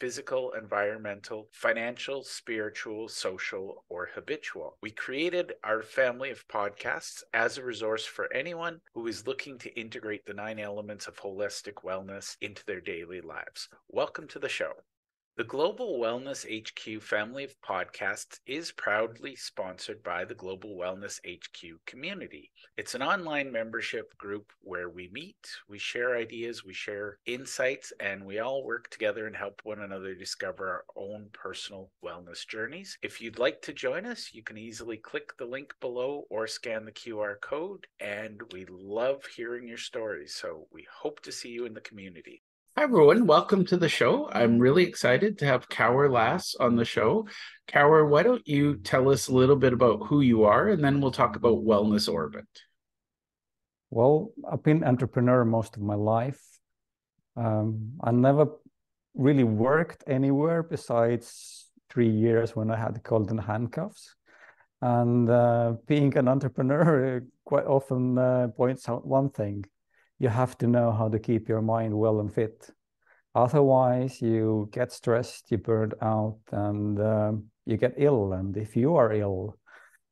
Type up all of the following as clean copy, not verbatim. physical, environmental, financial, spiritual, social, or habitual. We created our family of podcasts as a resource for anyone who is looking to integrate the 9 elements of holistic wellness into their daily lives. Welcome to the show. The Global Wellness HQ family of podcasts is proudly sponsored by the Global Wellness HQ community. It's an online membership group where we meet, we share ideas, we share insights, and we all work together and help one another discover our own personal wellness journeys. If you'd like to join us, you can easily click the link below or scan the QR code, and we love hearing your stories, so we hope to see you in the community. Hi, everyone. Welcome to the show. I'm really excited to have Kaur Lass on the show. Kaur, why don't you tell us a little bit about who you are, and then we'll talk about Wellness Orbit. Well, I've been an entrepreneur most of my life. I never really worked anywhere besides 3 years when I had golden handcuffs. And being an entrepreneur quite often points out one thing. You have to know how to keep your mind well and fit. Otherwise, you get stressed, you burn out, and you get ill. And if you are ill,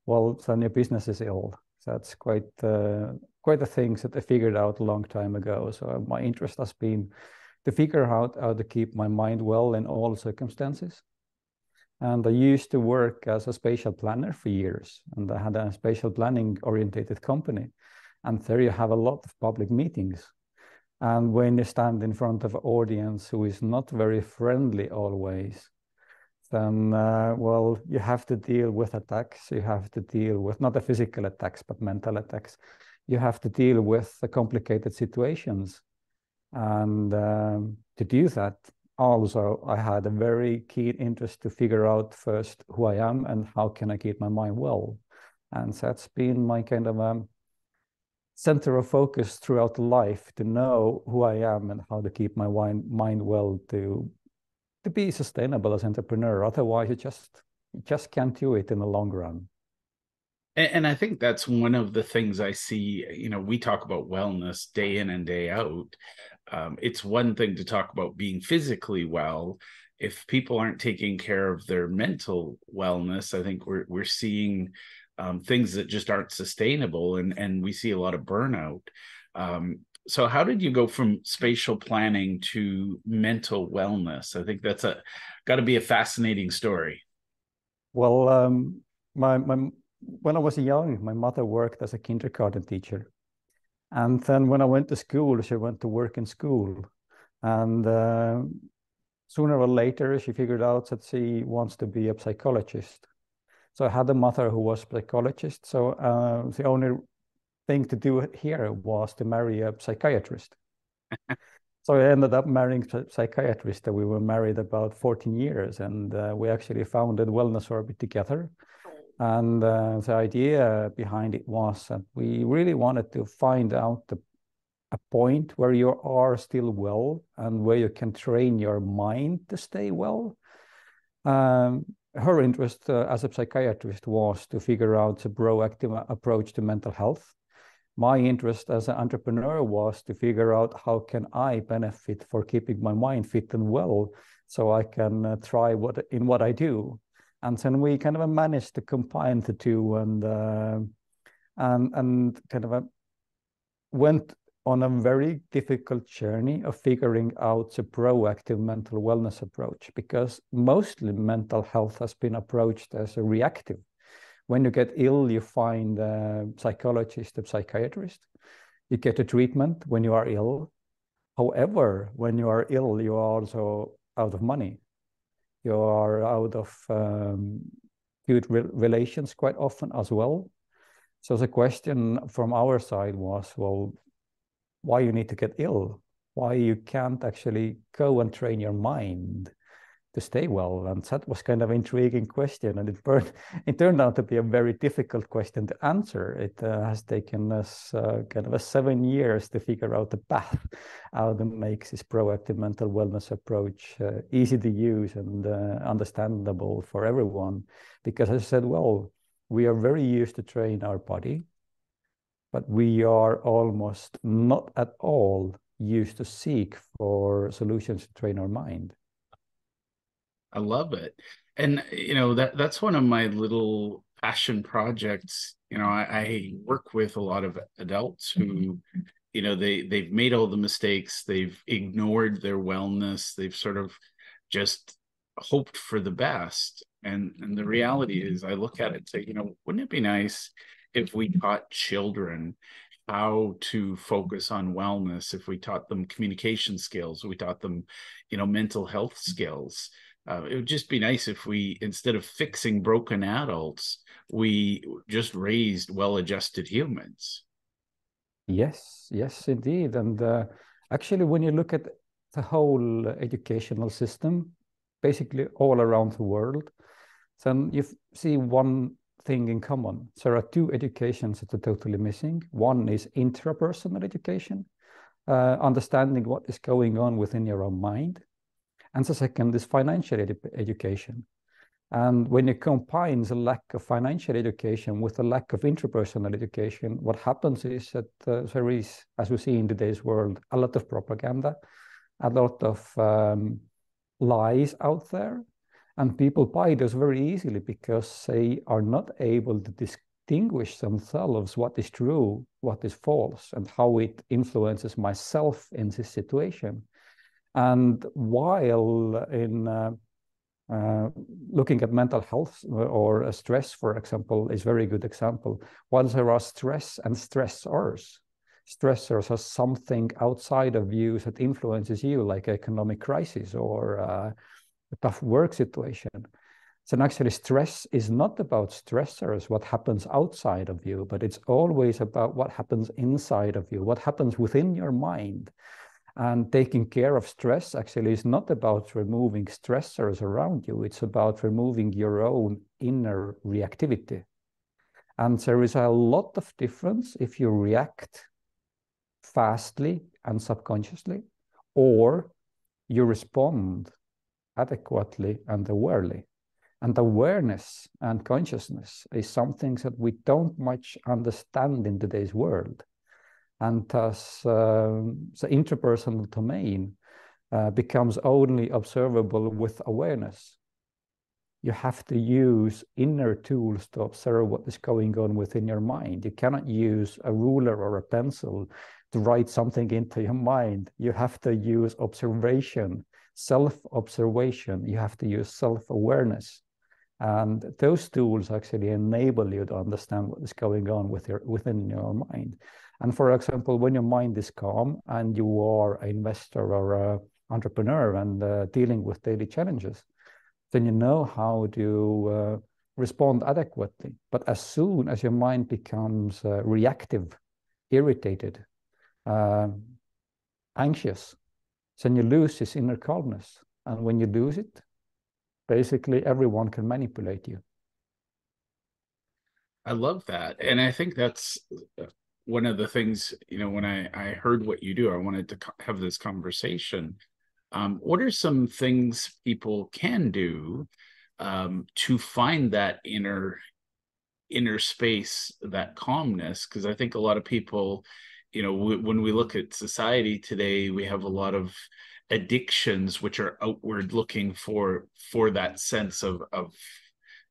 well, then your business is ill. So that's quite the things that I figured out a long time ago. So my interest has been to figure out how to keep my mind well in all circumstances. And I used to work as a spatial planner for years, and I had a spatial planning orientated company. And there you have a lot of public meetings. And when you stand in front of an audience who is not very friendly always, then, well, you have to deal with attacks. You have to deal with not the physical attacks, but mental attacks. You have to deal with the complicated situations. And to do that, also, I had a very keen interest to figure out first who I am and how can I keep my mind well. And so that's been my kind of center of focus throughout life, to know who I am and how to keep my mind well to be sustainable as an entrepreneur. Otherwise, you just can't do it in the long run. And I think that's one of the things I see. You know, we talk about wellness day in and day out. It's one thing to talk about being physically well. If people aren't taking care of their mental wellness, I think we're seeing things that just aren't sustainable, and we see a lot of burnout. So how did you go from spatial planning to mental wellness? I think that's got to be a fascinating story. Well, when I was young, my mother worked as a kindergarten teacher. And then when I went to school, she went to work in school. And sooner or later, she figured out that she wants to be a psychologist. So I had a mother who was a psychologist. So the only thing to do here was to marry a psychiatrist. So I ended up marrying a psychiatrist. We were married about 14 years, and we actually founded Wellness Orbit together. And the idea behind it was that we really wanted to find out a point where you are still well and where you can train your mind to stay well. Her interest as a psychiatrist was to figure out a proactive approach to mental health. My interest as an entrepreneur was to figure out how can I benefit for keeping my mind fit and well, so I can try what I do. And then we kind of managed to combine the two, and kind of went on a very difficult journey of figuring out a proactive mental wellness approach, because mostly mental health has been approached as a reactive. When you get ill, you find a psychologist, a psychiatrist. You get a treatment when you are ill. However, when you are ill, you are also out of money. You are out of good relations quite often as well. So the question from our side was, well, why you need to get ill? why you can't actually go and train your mind to stay well. And that was kind of an intriguing question, and it turned out to be a very difficult question to answer. It has taken us kind of 7 years to figure out the path out that makes this proactive mental wellness approach easy to use and understandable for everyone. Because as I said, well, we are very used to train our body, but we are almost not at all used to seek for solutions to train our mind. I love it. And, you know, that's one of my little passion projects. You know, I work with a lot of adults who, you know, they've made all the mistakes. They've ignored their wellness. They've sort of just hoped for the best. And the reality is, I look at it and say, you know, wouldn't it be nice if we taught children how to focus on wellness, if we taught them communication skills, we taught them, you know, mental health skills. It would just be nice if we, instead of fixing broken adults, we just raised well-adjusted humans. Yes, yes, indeed. And actually, when you look at the whole educational system, basically all around the world, then you see one thing in common. There are two educations that are totally missing. One is intrapersonal education, understanding what is going on within your own mind. And the second is financial education. And when you combine the lack of financial education with the lack of interpersonal education, what happens is that there is, as we see in today's world, a lot of propaganda, a lot of lies out there. And people buy those very easily because they are not able to distinguish themselves what is true, what is false, and how it influences myself in this situation. And while in looking at mental health or stress, for example, is a very good example. While there are stress and stressors, stressors are something outside of you that influences you, like economic crisis or a tough work situation. So actually stress is not about stressors, what happens outside of you, but it's always about what happens inside of you, what happens within your mind. And taking care of stress actually is not about removing stressors around you. It's about removing your own inner reactivity. And there is a lot of difference if you react fastly and subconsciously, or you respond adequately and awarely. And awareness and consciousness is something that we don't much understand in today's world. And thus the interpersonal domain becomes only observable with awareness. You have to use inner tools to observe what is going on within your mind. You cannot use a ruler or a pencil to write something into your mind. You have to use observation, self-observation. You have to use self-awareness. And those tools actually enable you to understand what is going on with within your mind. And for example, when your mind is calm and you are an investor or an entrepreneur and dealing with daily challenges, then you know how to respond adequately. But as soon as your mind becomes reactive, irritated, anxious, then you lose this inner calmness. And when you lose it, basically everyone can manipulate you. I love that. And I think that's one of the things, you know, when I heard what you do, I wanted to have this conversation. What are some things people can do to find that inner space, that calmness? Because I think a lot of people, you know, when we look at society today, we have a lot of addictions which are outward looking for that sense of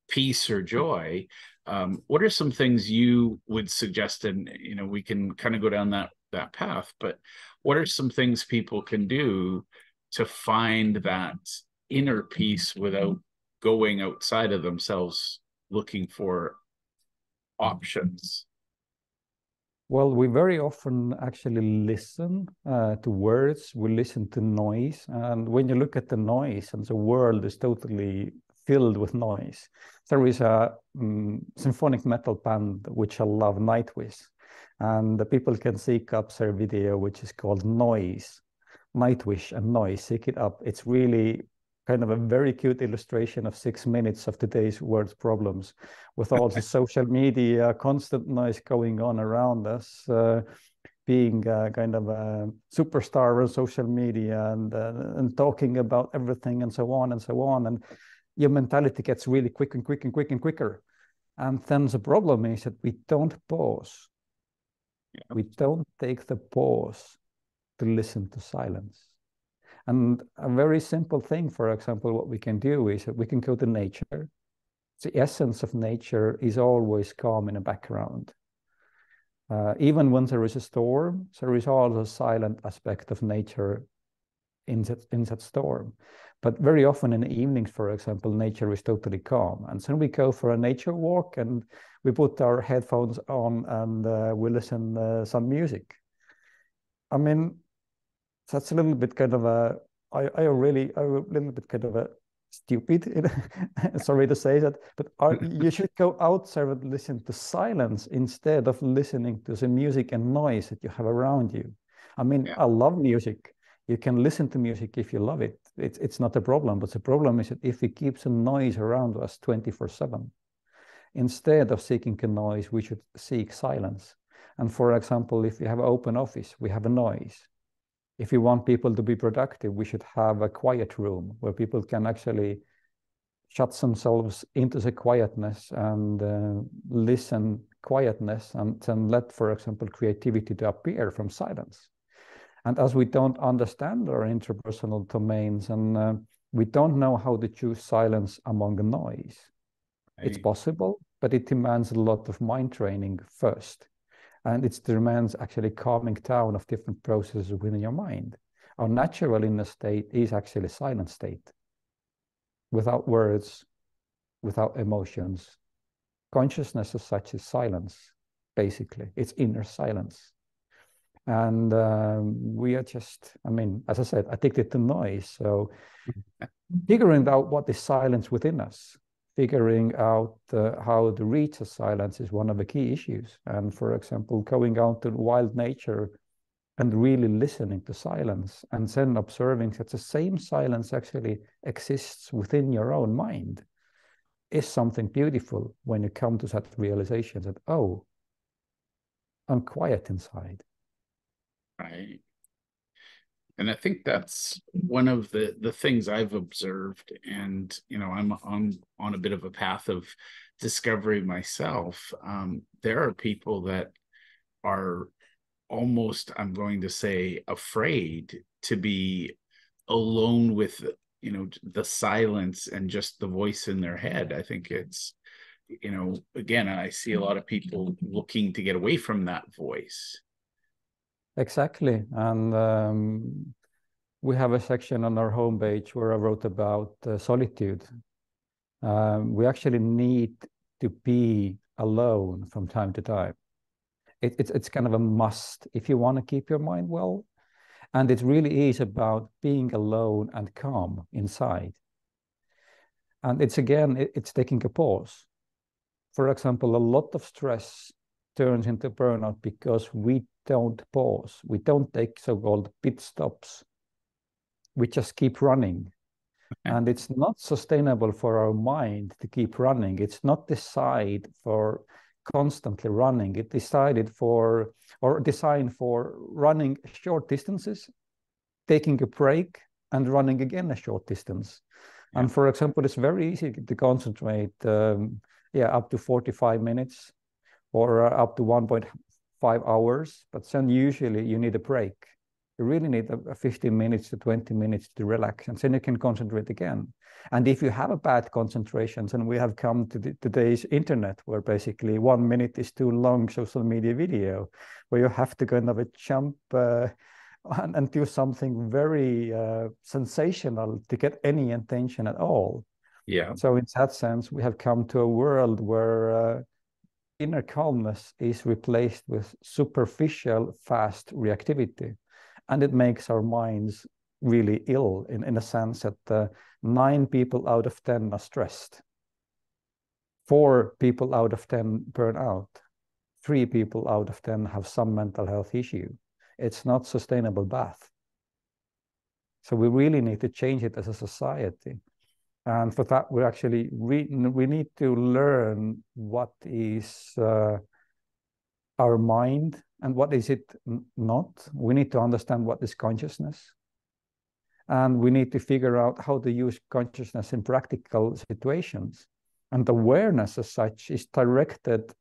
peace or joy. What are some things you would suggest? And, you know, we can kind of go down that path, but what are some things people can do to find that inner peace without going outside of themselves looking for options? Well, we very often actually listen to words, we listen to noise. And when you look at the noise, and the world is totally filled with noise. There is a symphonic metal band which I love, Nightwish, and the people can seek up their video, which is called Noise. Nightwish and noise, seek it up. It's really kind of a very cute illustration of 6 minutes of today's world's problems, with all the social media, constant noise going on around us, being kind of a superstar on social media and talking about everything and so on and so on. And your mentality gets really quick and quick and quick and quicker. And then the problem is that we don't pause. Yeah. We don't take the pause to listen to silence. And a very simple thing, for example, what we can do is that we can go to nature. The essence of nature is always calm in the background. Even when there is a storm, there is also a silent aspect of nature in that storm. But very often in the evenings, for example, nature is totally calm. And then we go for a nature walk and we put our headphones on and we listen some music. I mean, that's a little bit kind of a, I'm a little bit kind of a stupid, sorry to say that, but you should go outside and listen to silence instead of listening to the music and noise that you have around you. I mean, yeah. I love music. You can listen to music if you love it. It's not a problem, but the problem is that if we keep some noise around us 24/7, instead of seeking a noise, we should seek silence. And for example, if you have an open office, we have a noise. If you want people to be productive, we should have a quiet room where people can actually shut themselves into the quietness and listen quietness and let, for example, creativity to appear from silence. And as we don't understand our interpersonal domains and we don't know how to choose silence among the noise, right. It's possible, but it demands a lot of mind training first. And it demands actually calming down of different processes within your mind. Our natural inner state is actually a silent state. Without words, without emotions. Consciousness as such is silence, basically. It's inner silence. And we are just, I mean, as I said, addicted to noise. So figuring out what is silence within us, figuring out how to reach the silence is one of the key issues. And for example, going out to wild nature and really listening to silence and then observing that the same silence actually exists within your own mind is something beautiful when you come to that realization that, oh, I'm quiet inside. Right. And I think that's one of the things I've observed. And, you know, I'm on a bit of a path of discovery myself. There are people that are almost, I'm going to say, afraid to be alone with, you know, the silence and just the voice in their head. I think it's, you know, again, I see a lot of people looking to get away from that voice. Exactly. And we have a section on our homepage where I wrote about solitude. We actually need to be alone from time to time. It's kind of a must if you want to keep your mind well. And it really is about being alone and calm inside. And it's again, it's taking a pause. For example, a lot of stress turns into burnout because we don't pause. We don't take so-called pit stops. We just keep running. And it's not sustainable for our mind to keep running. It's not designed for constantly running. It's designed for running short distances, taking a break, and running again a short distance. Yeah. And for example, it's very easy to concentrate up to 45 minutes or up to 1.5 hours, but then usually you need a break. You really need a 15 minutes to 20 minutes to relax, and then you can concentrate again. And if you have a bad concentration, then we have come to today's internet, where basically 1 minute is too long social media video, where you have to kind of jump and do something very sensational to get any attention at all. Yeah. So in that sense, we have come to a world where inner calmness is replaced with superficial, fast reactivity. And it makes our minds really ill in a sense that 9 people out of 10 are stressed. 4 people out of 10 burn out. 3 people out of 10 have some mental health issue. It's not sustainable path. So we really need to change it as a society. And for that, we actually we need to learn what is our mind and what is it not. We need to understand what is consciousness. And we need to figure out how to use consciousness in practical situations. And awareness as such is directed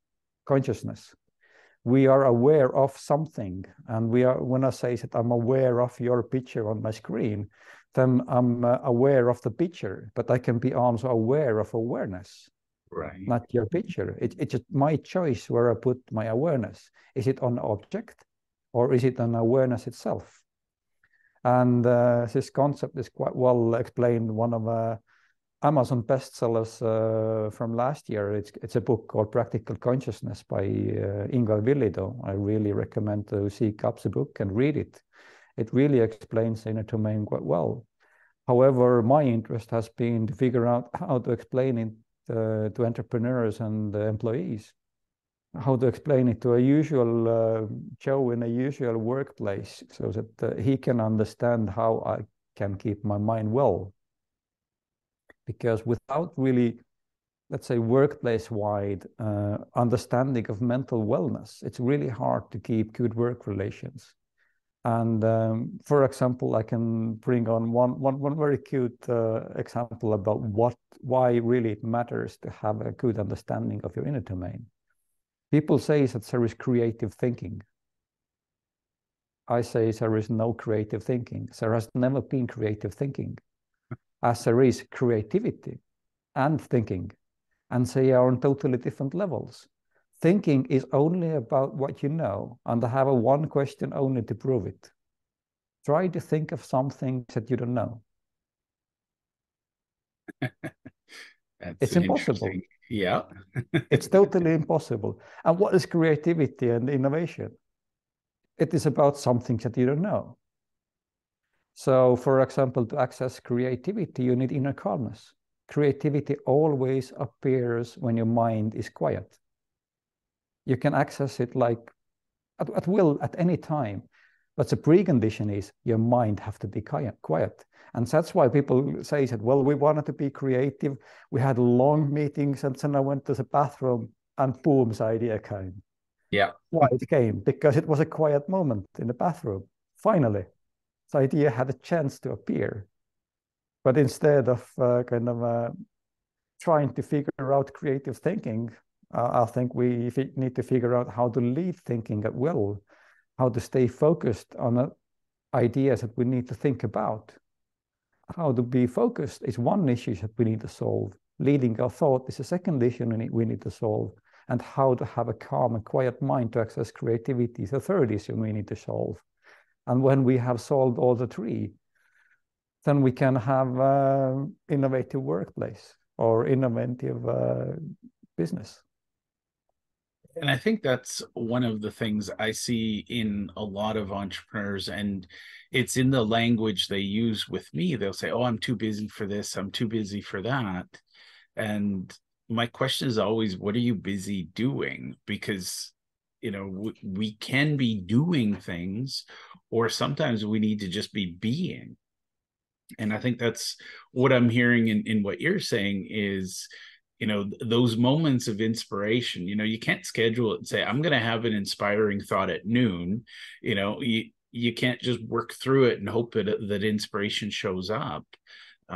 consciousness. We are aware of something. And we are, when I say that I'm aware of your picture on my screen, then I'm aware of the picture, but I can be also aware of awareness. Right. Not your picture. It's my choice where I put my awareness. Is it on object or is it on awareness itself? And this concept is quite well explained. One of Amazon bestsellers from last year. It's a book called Practical Consciousness by Inga Vildho. I really recommend to seek up the book and read it. It really explains the inner domain quite well. However, my interest has been to figure out how to explain it to entrepreneurs and employees, how to explain it to a usual Joe in a usual workplace so that he can understand how I can keep my mind well. Because without really, let's say, workplace-wide understanding of mental wellness, it's really hard to keep good work relations. And for example, I can bring on one very cute example about why really it matters to have a good understanding of your inner domain. People say that there is creative thinking. I say there is no creative thinking. There has never been creative thinking, as there is creativity and thinking, and they are on totally different levels. Thinking is only about what you know, and I have one question only to prove it. Try to think of something that you don't know. It's impossible. Yeah. It's totally impossible. And what is creativity and innovation? It is about something that you don't know. So, for example, to access creativity, you need inner calmness. Creativity always appears when your mind is quiet. You can access it like at will, at any time. But the precondition is your mind have to be quiet. And that's why people say that, well, we wanted to be creative. We had long meetings and then I went to the bathroom and boom, the idea came. Yeah. Why it came? Because it was a quiet moment in the bathroom. Finally, the idea had a chance to appear. But instead of trying to figure out creative thinking, I think we need to figure out how to lead thinking at will, how to stay focused on ideas that we need to think about. How to be focused is one issue that we need to solve. Leading our thought is a second issue we need to solve. And how to have a calm and quiet mind to access creativity is a third issue we need to solve. And when we have solved all the three, then we can have innovative workplace or innovative business. And I think that's one of the things I see in a lot of entrepreneurs, and it's in the language they use with me. They'll say, oh, I'm too busy for this. I'm too busy for that. And my question is always, what are you busy doing? Because, you know, we can be doing things, or sometimes we need to just be being. And I think that's what I'm hearing in what you're saying is, you know, those moments of inspiration, you know, you can't schedule it and say, I'm going to have an inspiring thought at noon. You know, you can't just work through it and hope that inspiration shows up.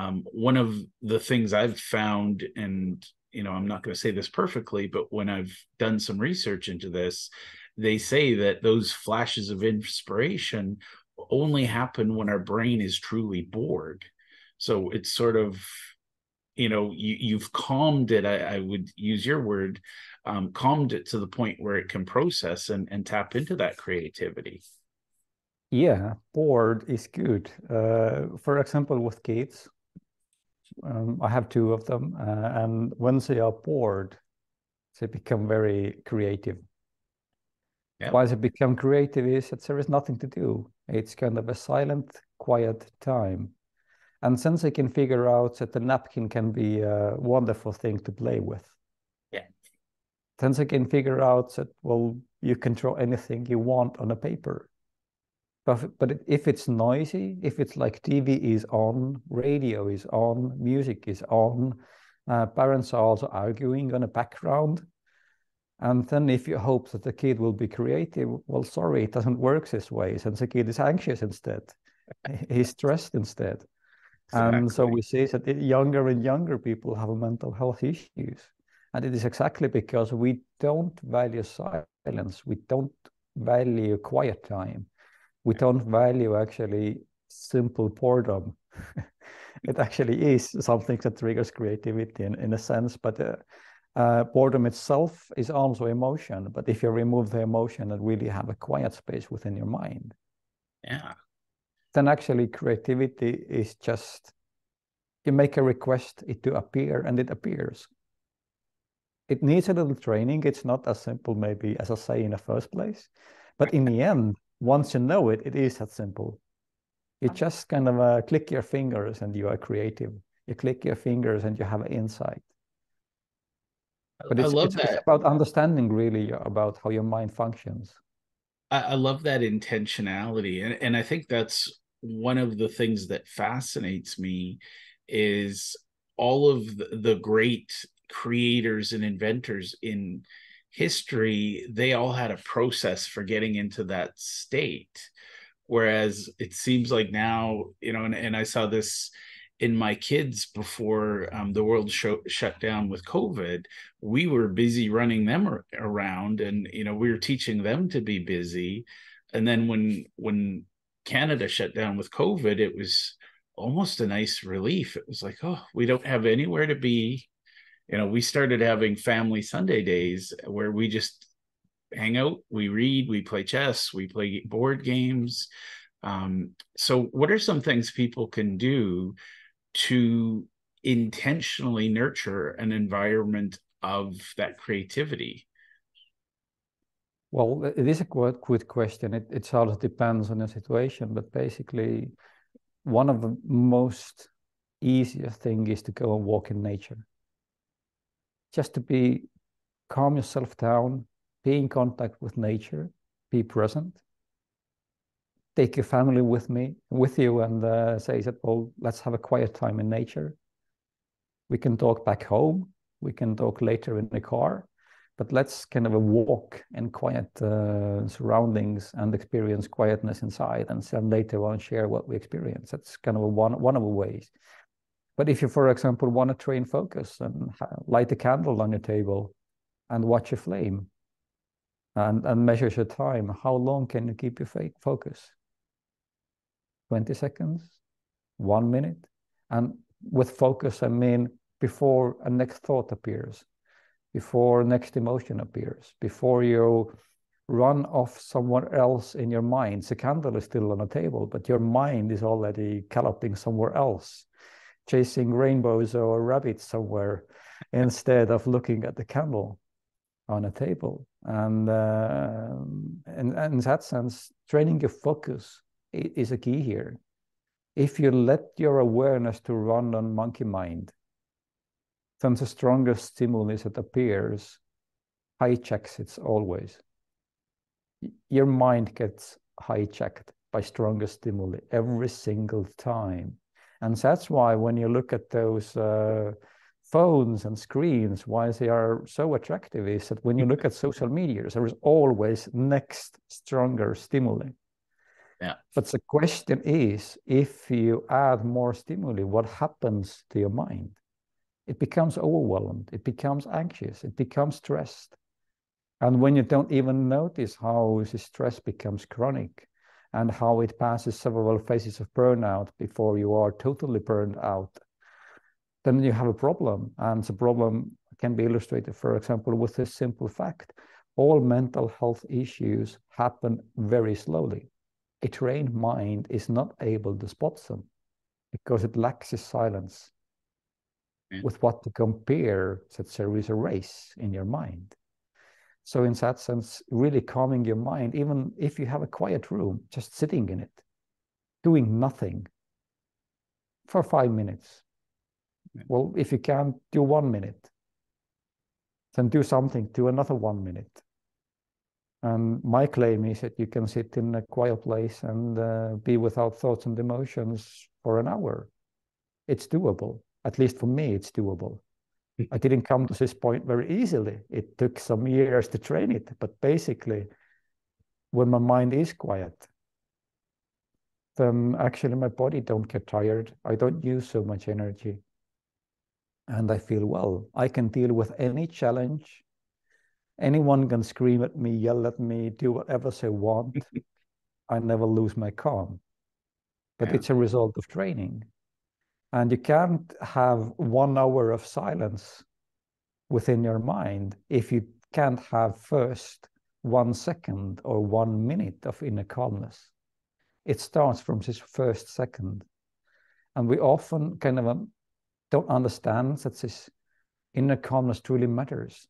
One of the things I've found, and, you know, I'm not going to say this perfectly, but when I've done some research into this, they say that those flashes of inspiration only happen when our brain is truly bored. So it's sort of, you know, you've calmed it, I would use your word, calmed it to the point where it can process and tap into that creativity. Yeah, bored is good. For example, with kids, I have two of them, and when they are bored, they become very creative. Yep. Why they become creative is that there is nothing to do. It's kind of a silent, quiet time. And since they can figure out that the napkin can be a wonderful thing to play with. Yeah. Since they can figure out that, well, you can draw anything you want on a paper. But if it's noisy, if it's like TV is on, radio is on, music is on, parents are also arguing on a background. And then if you hope that the kid will be creative, well, sorry, it doesn't work this way, since the kid is anxious instead. He's stressed instead. Exactly. And so we see that younger and younger people have mental health issues. And it is exactly because we don't value silence. We don't value quiet time. We don't value actually simple boredom. It actually is something that triggers creativity in a sense, but boredom itself is also emotion. But if you remove the emotion and really have a quiet space within your mind, yeah, then actually creativity is just, you make a request it to appear and it appears. It needs a little training. It's not as simple maybe as I say in the first place, but in the end, once you know it, it is that simple. You just kind of click your fingers and you are creative. You click your fingers and you have an insight. But it's about understanding really about how your mind functions. I love that intentionality. And I think that's one of the things that fascinates me is all of the great creators and inventors in history, they all had a process for getting into that state. Whereas it seems like now, you know, and I saw this in my kids before the world shut down with COVID, we were busy running them around, and you know, we were teaching them to be busy. And then when Canada shut down with COVID, it was almost a nice relief. It was like, oh, we don't have anywhere to be. You know, we started having family Sunday days where we just hang out, we read, we play chess, we play board games. So what are some things people can do to intentionally nurture an environment of that creativity? Well, it is a good question. It sort of depends on the situation, but basically one of the most easiest thing is to go and walk in nature. Just to be, calm yourself down, be in contact with nature, be present. Take your family with you, and say that, well, let's have a quiet time in nature. We can talk back home. We can talk later in the car, but let's kind of walk in quiet surroundings and experience quietness inside, and then later on share what we experience. That's kind of one of the ways. But if you, for example, want to train focus, and light a candle on your table and watch a flame and measure your time, how long can you keep your focus? 20 seconds, 1 minute. And with focus, I mean, before a next thought appears, before next emotion appears, before you run off somewhere else in your mind. The candle is still on the table, but your mind is already galloping somewhere else, chasing rainbows or rabbits somewhere instead of looking at the candle on a table. And in that sense, training your focus is a key here. If you let your awareness to run on monkey mind, then the strongest stimulus that appears hijacks it always. Your mind gets hijacked by stronger stimuli every single time. And that's why when you look at those phones and screens, why they are so attractive is that when you look at social media, there is always next stronger stimuli. Yeah. But the question is, if you add more stimuli, what happens to your mind? It becomes overwhelmed. It becomes anxious. It becomes stressed. And when you don't even notice how the stress becomes chronic, and how it passes several phases of burnout before you are totally burned out, then you have a problem. And the problem can be illustrated, for example, with this simple fact. All mental health issues happen very slowly. A trained mind is not able to spot them because it lacks the silence with what to compare, that there is a race in your mind. So in that sense, really calming your mind, even if you have a quiet room, just sitting in it, doing nothing for 5 minutes. Well, if you can't do 1 minute, then do something, do another 1 minute. And my claim is that you can sit in a quiet place and be without thoughts and emotions for an hour. It's doable. At least for me, it's doable. I didn't come to this point very easily. It took some years to train it. But basically, when my mind is quiet, then actually my body don't get tired. I don't use so much energy. And I feel well. I can deal with any challenge. Anyone can scream at me, yell at me, do whatever they want. I never lose my calm. But it's a result of training. And you can't have 1 hour of silence within your mind if you can't have first 1 second or 1 minute of inner calmness. It starts from this first second. And we often kind of don't understand that this inner calmness truly matters.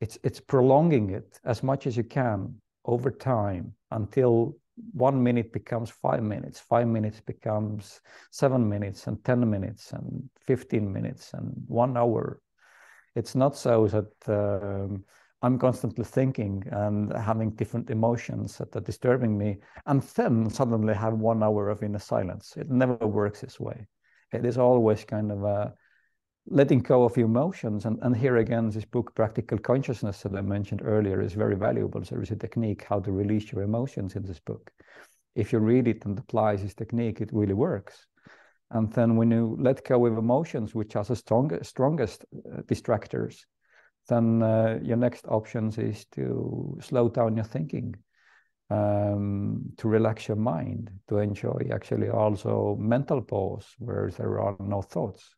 It's prolonging it as much as you can over time until 1 minute becomes 5 minutes, 5 minutes becomes 7 minutes, and 10 minutes, and 15 minutes, and 1 hour. It's not so that I'm constantly thinking and having different emotions that are disturbing me, and then suddenly have 1 hour of inner silence. It never works this way. It is always kind of a letting go of emotions. And here again, this book, Practical Consciousness, that I mentioned earlier, is very valuable. There is a technique how to release your emotions in this book. If you read it and apply this technique, it really works. And then when you let go of emotions, which are the strongest distractors, then your next option is to slow down your thinking, to relax your mind, to enjoy actually also mental pause where there are no thoughts.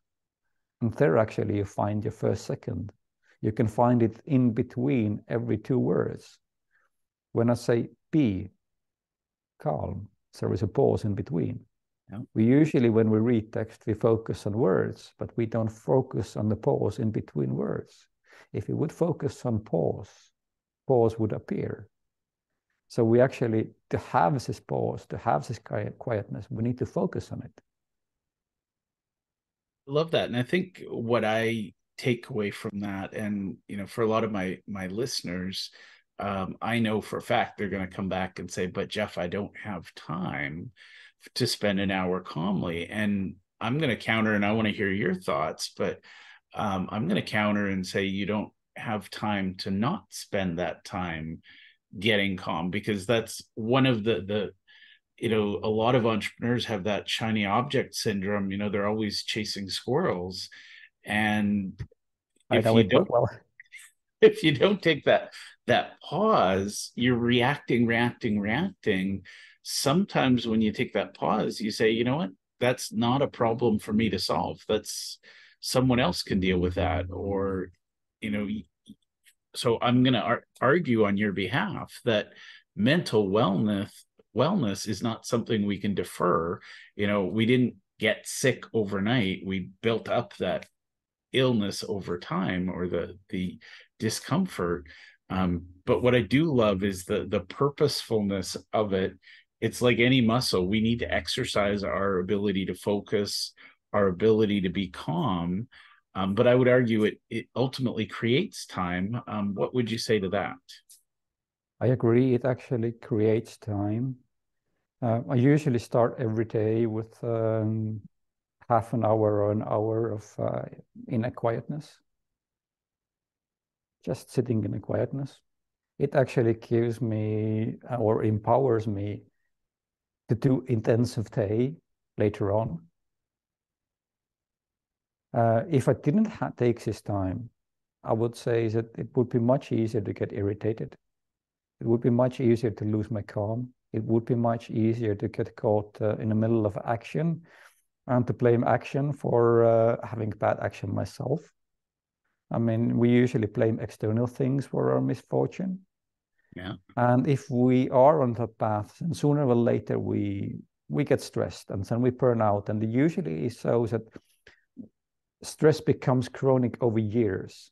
And there actually you find your first second. You can find it in between every 2 words. When I say be calm, there is a pause in between. Yeah. We usually, when we read text, we focus on words, but we don't focus on the pause in between words. If you would focus on pause, pause would appear. So we actually, to have this pause, to have this quietness, we need to focus on it. Love that. And I think what I take away from that, and you know, for a lot of my listeners, I know for a fact they're going to come back and say, but Jeff, I don't have time to spend an hour calmly. And I'm going to counter, and I want to hear your thoughts, but I'm going to counter and say you don't have time to not spend that time getting calm, because that's one of the you know, a lot of entrepreneurs have that shiny object syndrome. You know, they're always chasing squirrels. And if you don't take that pause, you're reacting. Sometimes when you take that pause, you say, you know what, that's not a problem for me to solve. That's someone else can deal with that. Or, you know, so I'm going to argue on your behalf that mental wellness is not something we can defer. You know, we didn't get sick overnight. We built up that illness over time, or the discomfort. But what I do love is the purposefulness of it. It's like any muscle. We need to exercise our ability to focus, our ability to be calm. But I would argue it ultimately creates time. What would you say to that? I agree, it actually creates time. I usually start every day with half an hour or an hour of inner quietness. Just sitting in a quietness. It actually gives me or empowers me to do intensive day later on. If I didn't take this time, I would say that it would be much easier to get irritated. It would be much easier to lose my calm. It would be much easier to get caught in the middle of action and to blame action for having bad action myself. I mean, we usually blame external things for our misfortune. Yeah. And if we are on that path, then sooner or later we get stressed, and then we burn out. And it usually is so that stress becomes chronic over years.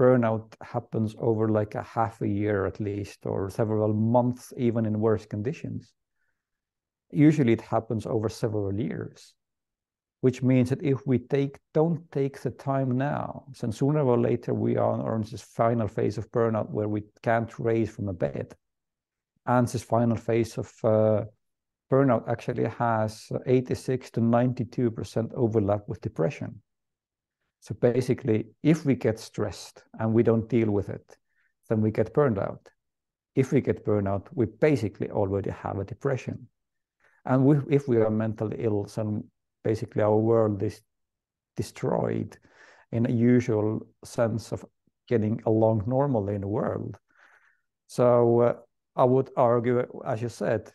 Burnout happens over like a half a year at least, or several months, even in worse conditions. Usually it happens over several years, which means that if we don't take the time now, then sooner or later we are in this final phase of burnout where we can't raise from a bed Anne's final phase of burnout actually has 86 to 92% overlap with depression. So basically, if we get stressed and we don't deal with it, then we get burned out. If we get burned out, we basically already have a depression. And if we are mentally ill, then basically our world is destroyed in a usual sense of getting along normally in the world. So I would argue, as you said,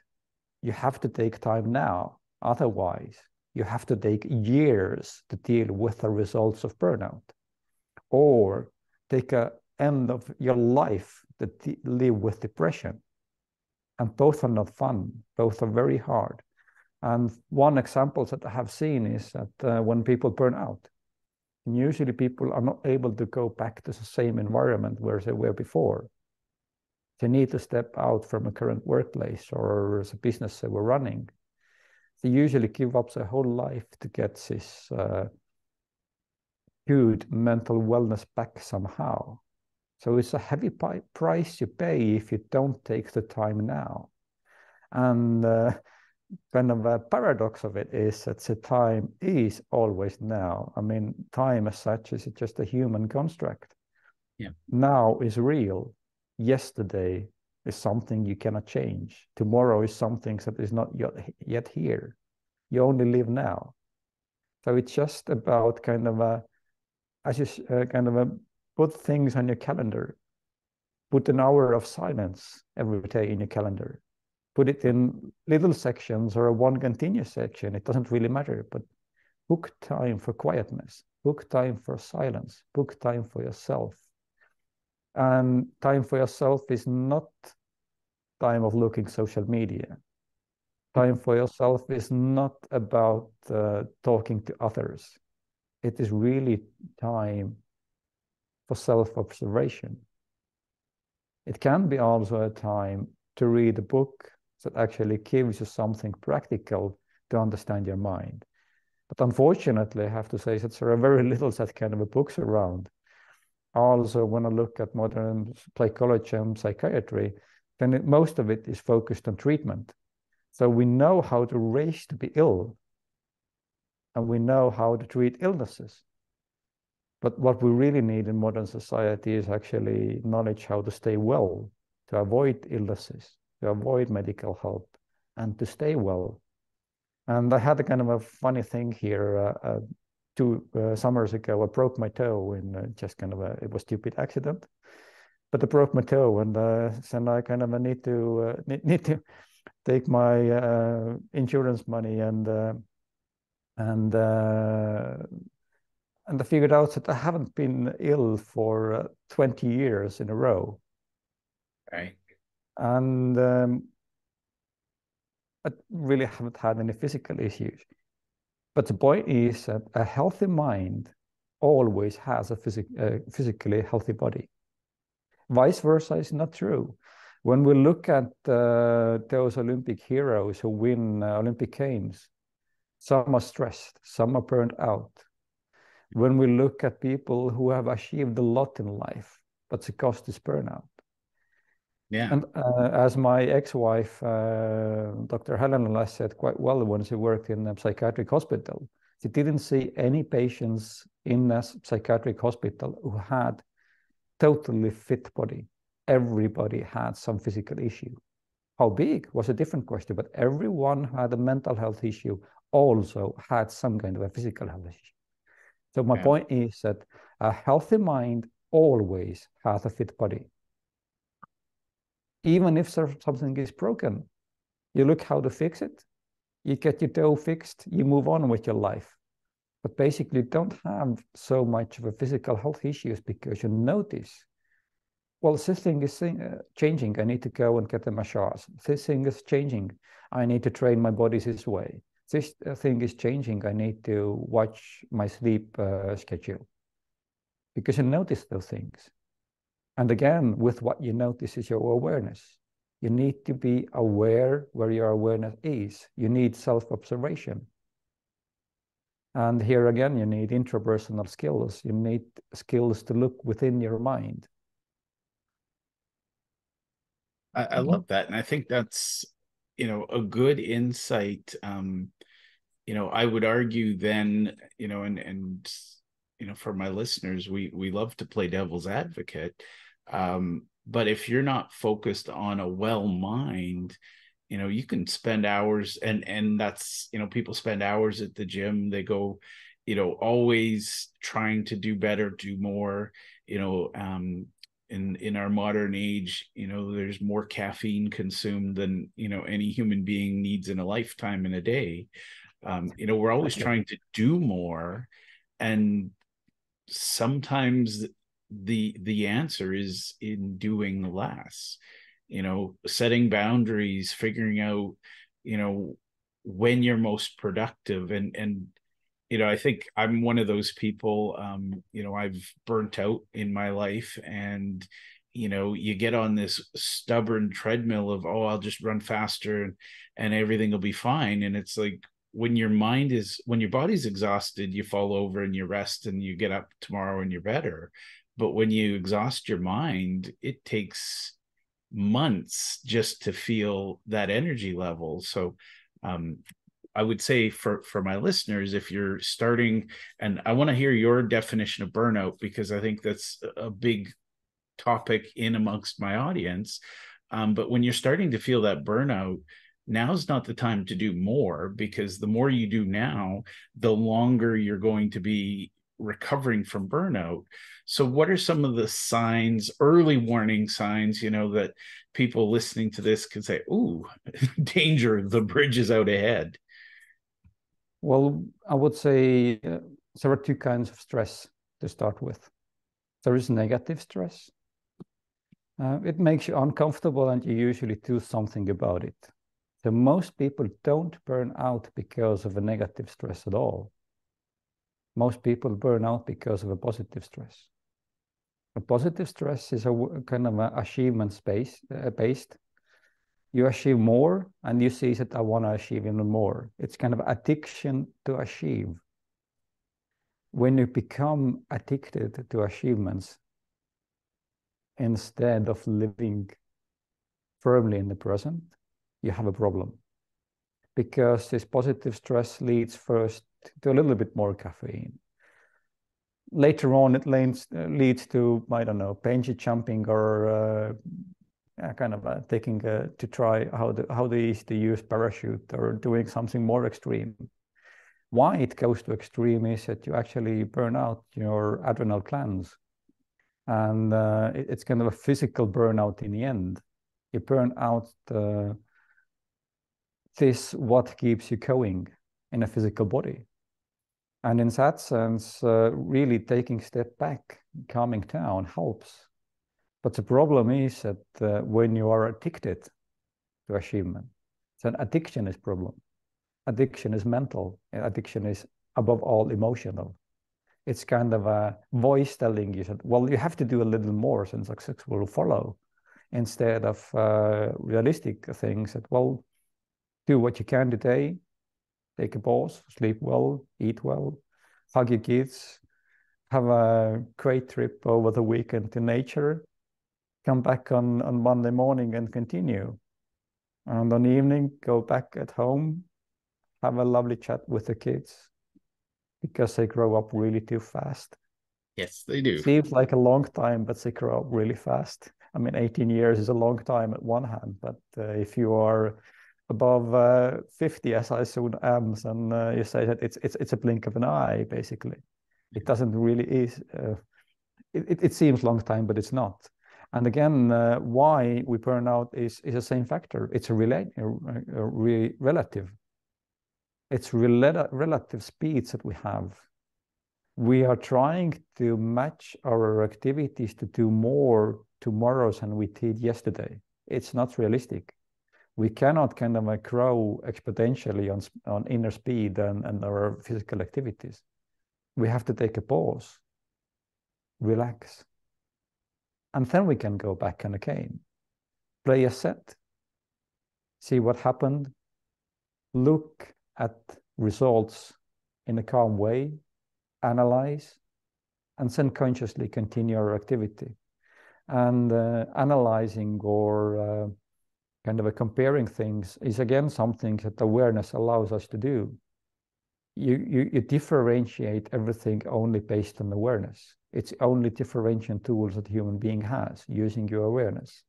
you have to take time now. Otherwise, you have to take years to deal with the results of burnout, or take an end of your life to live with depression. And both are not fun. Both are very hard. And one example that I have seen is that when people burn out, usually people are not able to go back to the same environment where they were before. They need to step out from a current workplace or the business they were running. They usually give up their whole life to get this good mental wellness back somehow. So it's a heavy price you pay if you don't take the time now. And kind of a paradox of it is that the time is always now. I mean, time as such is just a human construct. Yeah. Now is real. Yesterday is something you cannot change. Tomorrow is something that is not yet here. You only live now. So it's just about kind of a, as you put things on your calendar. Put an hour of silence every day in your calendar. Put it in little sections or a one continuous section. It doesn't really matter, but book time for quietness, book time for silence, book time for yourself. And time for yourself is not time of looking social media. Time for yourself is not about talking to others. It is really time for self-observation. It can be also a time to read a book that actually gives you something practical to understand your mind. But unfortunately, I have to say that there are very little that kind of books around. Also, when I look at modern psychology and psychiatry, then most of it is focused on treatment. So we know how to raise to be ill, and we know how to treat illnesses. But what we really need in modern society is actually knowledge how to stay well, to avoid illnesses, to avoid medical help, and to stay well. And I had a kind of a funny thing here. Two summers ago, I broke my toe in just kind of a, it was stupid accident, but I broke my toe, and then I kind of need to take my insurance money and I figured out that I haven't been ill for 20 years in a row. Right. And I really haven't had any physical issues. But the point is that a healthy mind always has a physically healthy body. Vice versa is not true. When we look at those Olympic heroes who win Olympic Games, some are stressed, some are burned out. When we look at people who have achieved a lot in life, but the cost is burnout. Yeah. And as my ex-wife, Dr. Helen Lass, said quite well when she worked in a psychiatric hospital, she didn't see any patients in a psychiatric hospital who had totally fit body. Everybody had some physical issue. How big was a different question, but everyone who had a mental health issue also had some kind of a physical health issue. So my point is that a healthy mind always has a fit body. Even if something is broken, you look how to fix it, you get your toe fixed, you move on with your life. But basically, you don't have so much of a physical health issues because you notice, well, this thing is changing, I need to go and get a massage. This thing is changing, I need to train my body this way. This thing is changing, I need to watch my sleep schedule. Because you notice those things. And again, with what you notice is your awareness. You need to be aware where your awareness is. You need self-observation. And here again, you need intrapersonal skills. You need skills to look within your mind. I love that. And I think that's, you know, a good insight. You know, I would argue then, you know, and, you know, for my listeners, we love to play devil's advocate. But if you're not focused on a well mind, you know, you can spend hours and that's, you know, people spend hours at the gym. They go, you know, always trying to do better, do more, you know, in our modern age, you know, there's more caffeine consumed than, you know, any human being needs in a lifetime in a day. You know, we're always trying to do more. And sometimes the answer is in doing less, you know, setting boundaries, figuring out, you know, when you're most productive. And, you know, I think I'm one of those people, you know, I've burnt out in my life and, you know, you get on this stubborn treadmill of, oh, I'll just run faster and everything will be fine. And it's like, when your body's exhausted, you fall over and you rest and you get up tomorrow and you're better. But when you exhaust your mind, it takes months just to feel that energy level. So I would say for my listeners, if you're starting, and I want to hear your definition of burnout, because I think that's a big topic in amongst my audience. But when you're starting to feel that burnout, now's not the time to do more, because the more you do now, the longer you're going to be recovering from burnout. So what are some of the signs, early warning signs, you know, that people listening to this can say, ooh, danger, the bridge is out ahead? Well, I would say there are two kinds of stress to start with. There is negative stress. It makes you uncomfortable and you usually do something about it. So most people don't burn out because of a negative stress at all. Most people burn out because of a positive stress. A positive stress is a kind of achievement based. You achieve more and you see that I want to achieve even more. It's kind of addiction to achieve. When you become addicted to achievements instead of living firmly in the present, you have a problem, because this positive stress leads first to a little bit more caffeine. Later on, it leads to, I don't know, bungee jumping or kind of taking to try how they used to use parachute or doing something more extreme. Why it goes to extreme is that you actually burn out your adrenal glands, and it's kind of a physical burnout in the end. You burn out this what keeps you going in a physical body. And in that sense, really taking a step back, calming down helps. But the problem is that when you are addicted to achievement, then addiction is problem. Addiction is mental. Addiction is above all emotional. It's kind of a voice telling you that, well, you have to do a little more than success will follow, instead of realistic things that, well, do what you can today, take a pause, sleep well, eat well, hug your kids, have a great trip over the weekend to nature, come back on Monday morning and continue. And on the evening, go back at home, have a lovely chat with the kids, because they grow up really too fast. Yes, they do. Seems like a long time, but they grow up really fast. I mean, 18 years is a long time at one hand, but if you are above 50, as I soon am, and you say that it's a blink of an eye, basically. It doesn't really is. It seems long time, but it's not. And again, why we burn out is the same factor. It's relative. It's relative speeds that we have. We are trying to match our activities to do more tomorrow than we did yesterday. It's not realistic. We cannot kind of grow exponentially on inner speed and our physical activities. We have to take a pause, relax, and then we can go back and again. Play a set, see what happened, look at results in a calm way, analyze, and then consciously continue our activity. And analyzing or kind of a comparing things is again something that awareness allows us to do. You differentiate everything only based on awareness. It's only differentiation tools that human being has using your awareness.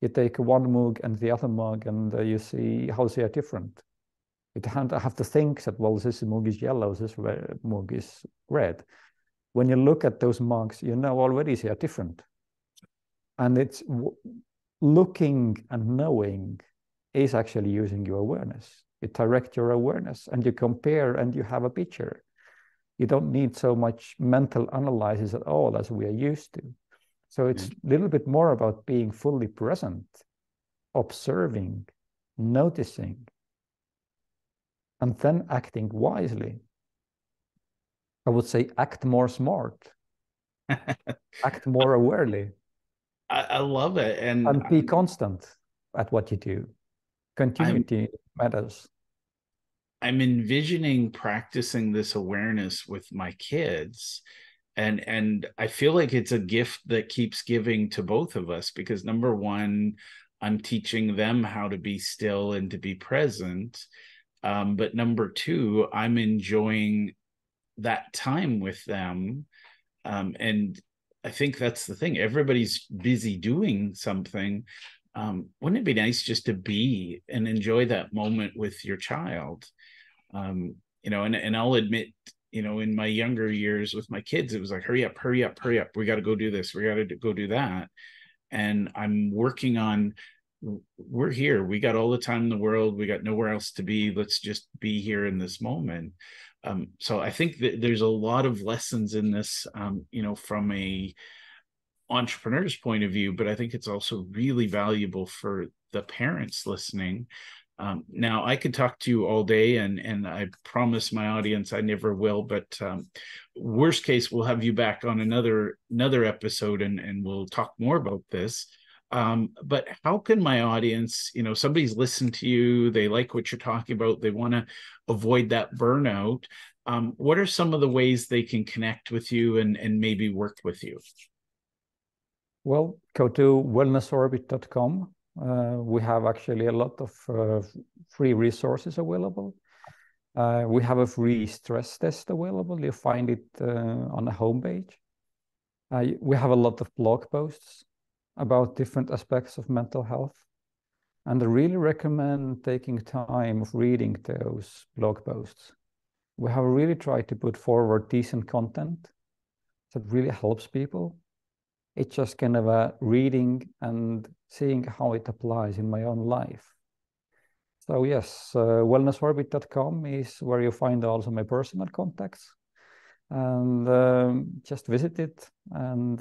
You take one mug and the other mug and you see how they are different. You don't have to think that, well, this mug is yellow, this mug is red. When you look at those mugs, you know already they are different. And it's looking and knowing is actually using your awareness. You direct your awareness and you compare and you have a picture. You don't need so much mental analysis at all as we are used to. So it's a little bit more about being fully present, observing, noticing, and then acting wisely. I would say act more smart, act more awarely. I love it. And be constant at what you do. Continuity matters. I'm envisioning practicing this awareness with my kids. And I feel like it's a gift that keeps giving to both of us, because number one, I'm teaching them how to be still and to be present. But number two, I'm enjoying that time with them. And I think that's the thing. Everybody's busy doing something. Wouldn't it be nice just to be and enjoy that moment with your child? You know, and I'll admit, you know, in my younger years with my kids, it was like, hurry up, hurry up, hurry up. We got to go do this. We got to go do that. And I'm working on, we're here. We got all the time in the world. We got nowhere else to be. Let's just be here in this moment. So I think that there's a lot of lessons in this, you know, from a entrepreneur's point of view, but I think it's also really valuable for the parents listening. Now, I could talk to you all day, and I promise my audience I never will, but worst case, we'll have you back on another episode, and we'll talk more about this. But how can my audience, you know, somebody's listened to you, they like what you're talking about, they want to avoid that burnout. What are some of the ways they can connect with you and maybe work with you? Well, go to wellnessorbit.com. We have actually a lot of free resources available. We have a free stress test available. You find it on the homepage. We have a lot of blog posts about different aspects of mental health. And I really recommend taking time of reading those blog posts. We have really tried to put forward decent content that really helps people. It's just kind of a reading and seeing how it applies in my own life. So yes, wellnessorbit.com is where you find also my personal contacts. And just visit it and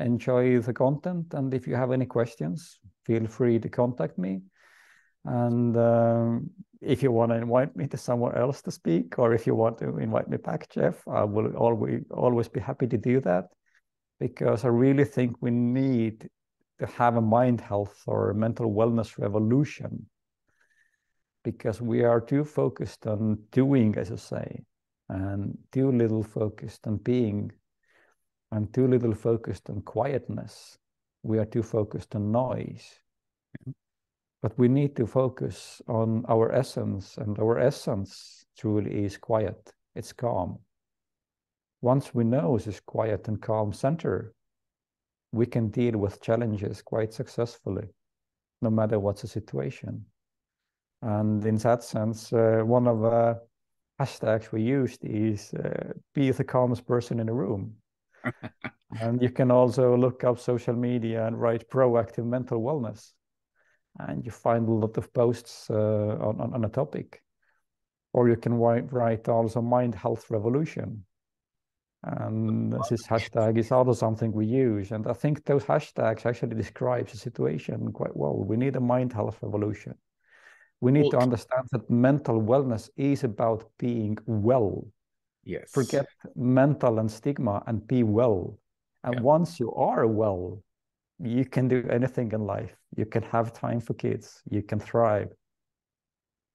enjoy the content. And if you have any questions, feel free to contact me. And if you want to invite me to somewhere else to speak, or if you want to invite me back, Jeff, I will always be happy to do that, because I really think we need to have a mind health or mental wellness revolution, because we are too focused on doing, as I say, and too little focused on being, and too little focused on quietness. We are too focused on noise. Mm-hmm. But we need to focus on our essence, and our essence truly is quiet, it's calm. Once we know this quiet and calm center, we can deal with challenges quite successfully, no matter what's the situation. And in that sense, one of the hashtags we used is be the calmest person in the room. And you can also look up social media and write proactive mental wellness. And you find a lot of posts on a topic. Or you can write also mind health revolution. And this hashtag is also something we use. And I think those hashtags actually describe the situation quite well. We need a mind health revolution. We need to understand that mental wellness is about being well. Yes. Forget mental and stigma and be well. And once you are well, you can do anything in life. You can have time for kids. You can thrive.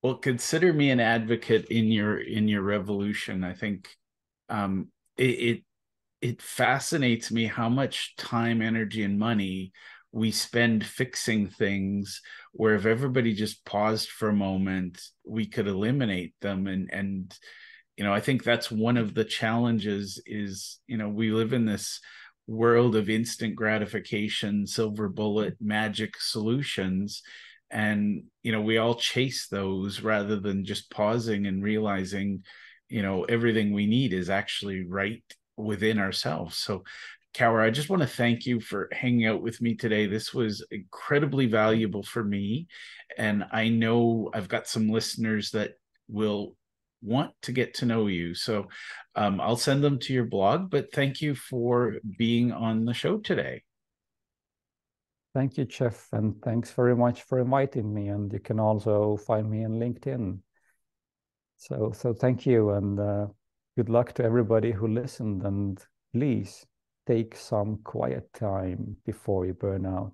Well, consider me an advocate in your revolution. I think it fascinates me how much time, energy, and money we spend fixing things, where if everybody just paused for a moment, we could eliminate them. And you know, I think that's one of the challenges is, you know, we live in this world of instant gratification, silver bullet, magic solutions. And, you know, we all chase those rather than just pausing and realizing, you know, everything we need is actually right within ourselves. So, Kaur, I just want to thank you for hanging out with me today. This was incredibly valuable for me. And I know I've got some listeners that will want to get to know you. So I'll send them to your blog, but thank you for being on the show today. Thank you, Jeff. And thanks very much for inviting me. And you can also find me on LinkedIn. So thank you. And good luck to everybody who listened. And please take some quiet time before you burn out.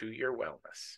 to your wellness.